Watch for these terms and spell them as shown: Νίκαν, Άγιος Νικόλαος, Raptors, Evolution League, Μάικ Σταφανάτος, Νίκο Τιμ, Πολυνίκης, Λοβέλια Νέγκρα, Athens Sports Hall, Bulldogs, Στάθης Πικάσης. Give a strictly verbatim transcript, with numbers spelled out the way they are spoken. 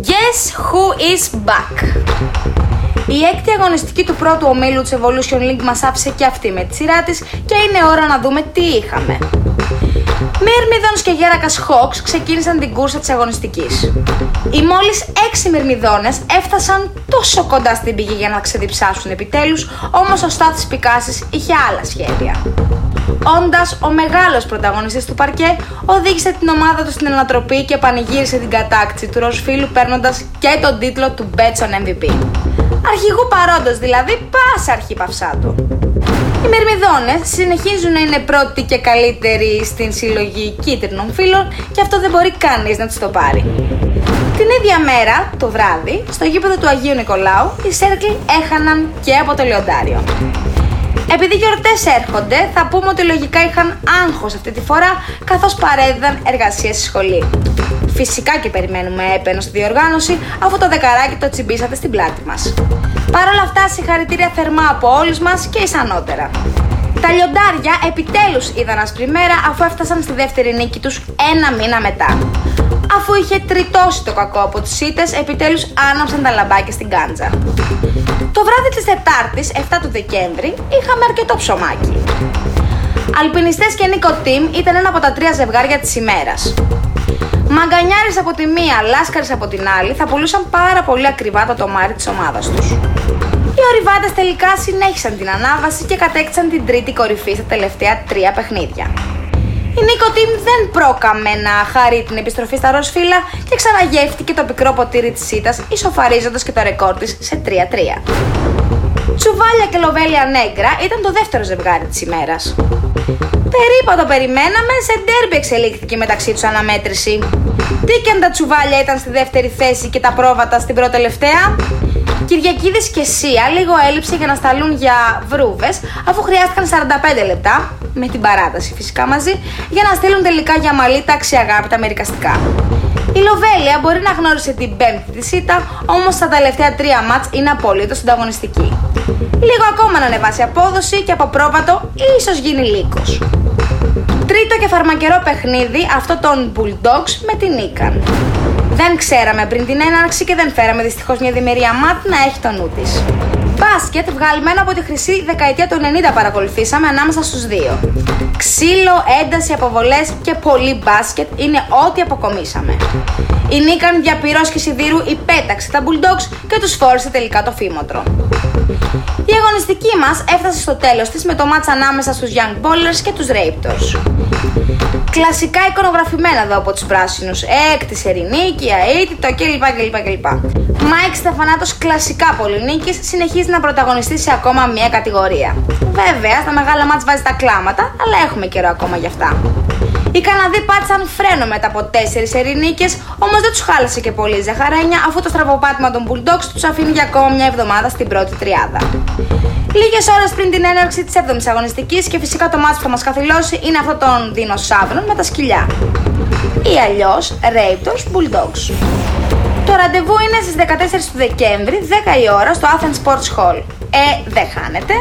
Guess who is back. Η έκτη αγωνιστική του πρώτου ομίλου της Evolution League μας άφησε και αυτή με τη σειρά της και είναι ώρα να δούμε τι είχαμε. Μυρμίδωνος και Γέρακας Hawks ξεκίνησαν την κούρσα της αγωνιστικής. Οι μόλις έξι Μυρμιδώνες έφτασαν τόσο κοντά στην πηγή για να ξεδιψάσουν επιτέλους, όμως ο Στάθης Πικάσης είχε άλλα σχέδια. Όντας ο μεγάλος πρωταγωνιστής του παρκέ, οδήγησε την ομάδα του στην ανατροπή και πανηγύρισε την κατάκτηση του ροζ φίλου παίρνοντας και τον τίτλο του Betts on εμ βι πι. Αρχηγού παρόντος δηλαδή, πάσα αρχή παυσάτου. Οι Μυρμιδώνες συνεχίζουν να είναι πρώτοι και καλύτεροι στην συλλογή κίτρινων φύλων και αυτό δεν μπορεί κανείς να τους το πάρει. Την ίδια μέρα, το βράδυ, στο γήπεδο του Αγίου Νικολάου, οι Σέρκλοι έχαναν και από το Λιοντάριο. Επειδή γιορτές έρχονται, θα πούμε ότι λογικά είχαν άγχος αυτή τη φορά, καθώς παρέδιδαν εργασίες στη σχολή. Φυσικά και περιμένουμε έπαινο στη διοργάνωση, αφού το δεκαράκι το τσιμπήσατε στην πλάτη μας. Παρ' όλα αυτά, συγχαρητήρια θερμά από όλους μας και ισανότερα. Τα Λιοντάρια επιτέλους είδαν άσπρη μέρα, αφού έφτασαν στη δεύτερη νίκη τους ένα μήνα μετά. Αφού είχε τριτώσει το κακό από τους ήττες, επιτέλους άναψαν τα λαμπάκια στην κάντζα. Το βράδυ της Τετάρτης, εφτά του Δεκέμβρη, είχαμε αρκετό ψωμάκι. Αλπινιστές και Νίκο Τιμ ήταν ένα από τα τρία ζευγάρια της ημέρας. Μαγκανιάρης από τη μία, Λάσκαρης από την άλλη, θα πουλούσαν πάρα πολύ ακριβά το τομάρι της ομάδας τους. Οι Ορειβάτες τελικά συνέχισαν την ανάβαση και κατέκτησαν την τρίτη κορυφή στα τελευταία τρία παιχνίδια. Η Νίκο Τιμ δεν πρόκαμε να χαρεί την επιστροφή στα ροζ φύλλα και ξαναγεύτηκε το πικρό ποτήρι της ήττας, ισοφαρίζοντας και το ρεκόρ της σε τρία τρία. Τσουβάλια και Λοβέλια Νέγκρα ήταν το δεύτερο ζευγάρι της ημέρας. Περίπου το περιμέναμε, σε ντέρμπι εξελίχθηκε μεταξύ τους αναμέτρηση. Τι και αν τα τσουβάλια ήταν στη δεύτερη θέση και τα πρόβατα στην πρώτη τελευταία. Κυριακίδης και Σία λίγο έλειψε για να σταλούν για βρούβες, αφού χρειάστηκαν σαράντα πέντε λεπτά, με την παράταση φυσικά μαζί, για να στείλουν τελικά για μαλλί τα αξιαγάπητα μερικαστικά. Η Λοβέλια μπορεί να γνώρισε την πέμπτη της ήττα, όμως στα τελευταία τρία μάτς είναι απολύτως ανταγωνιστική. Λίγο ακόμα να ανεβάσει απόδοση και από πρόβατο ίσως γίνει λύκος. Τρίτο και φαρμακερό παιχνίδι, αυτό των Bulldogs με την Νίκαν. Δεν ξέραμε πριν την έναρξη και δεν φέραμε δυστυχώς μια διμερία ματ να έχει το νου της. Μπάσκετ βγαλμένο από τη χρυσή δεκαετία του ενενήντα παρακολουθήσαμε ανάμεσα στους δύο. Ξύλο, ένταση, αποβολές και πολύ μπάσκετ είναι ό,τι αποκομίσαμε. Η Νίκαν για πυρός και σιδήρου υπέταξε τα Bulldogs και τους φόρησε τελικά το φήμωτρο. Η αγωνιστική μας έφτασε στο τέλος της με το μάτς ανάμεσα στους Young Ballers και τους Raptors. Κλασικά εικονογραφημένα εδώ από τους πράσινους, έκτη σερί νίκη, αίτητο κλπ. Μάικ Σταφανάτος κλασικά Πολυνίκης συνεχίζει να πρωταγωνιστεί σε ακόμα μια κατηγορία. Βέβαια, στα μεγάλα μάτς βάζει τα κλάματα, αλλά έχουμε καιρό ακόμα γι' αυτά. Οι Καναδοί πάτησαν φρένο μετά από τέσσερις σερί νίκες, όμως δεν τους χάλασε και πολύ ζαχαρένια, αφού το στραβοπάτημα των Bulldogs τους αφήνει για ακόμα μια εβδομάδα στην πρώτη τριάδα. Λίγες ώρες πριν την έναρξη της έβδομης αγωνιστικής και φυσικά το μάτς που θα μας καθυλώσει είναι αυτό των δεινοσαύρων με τα σκυλιά. Ή αλλιώς Raptors Bulldogs. Το ραντεβού είναι στις δεκατέσσερις του Δεκέμβρη, δέκα η ώρα, στο Athens Sports Hall. Ε, δεν χάνετε.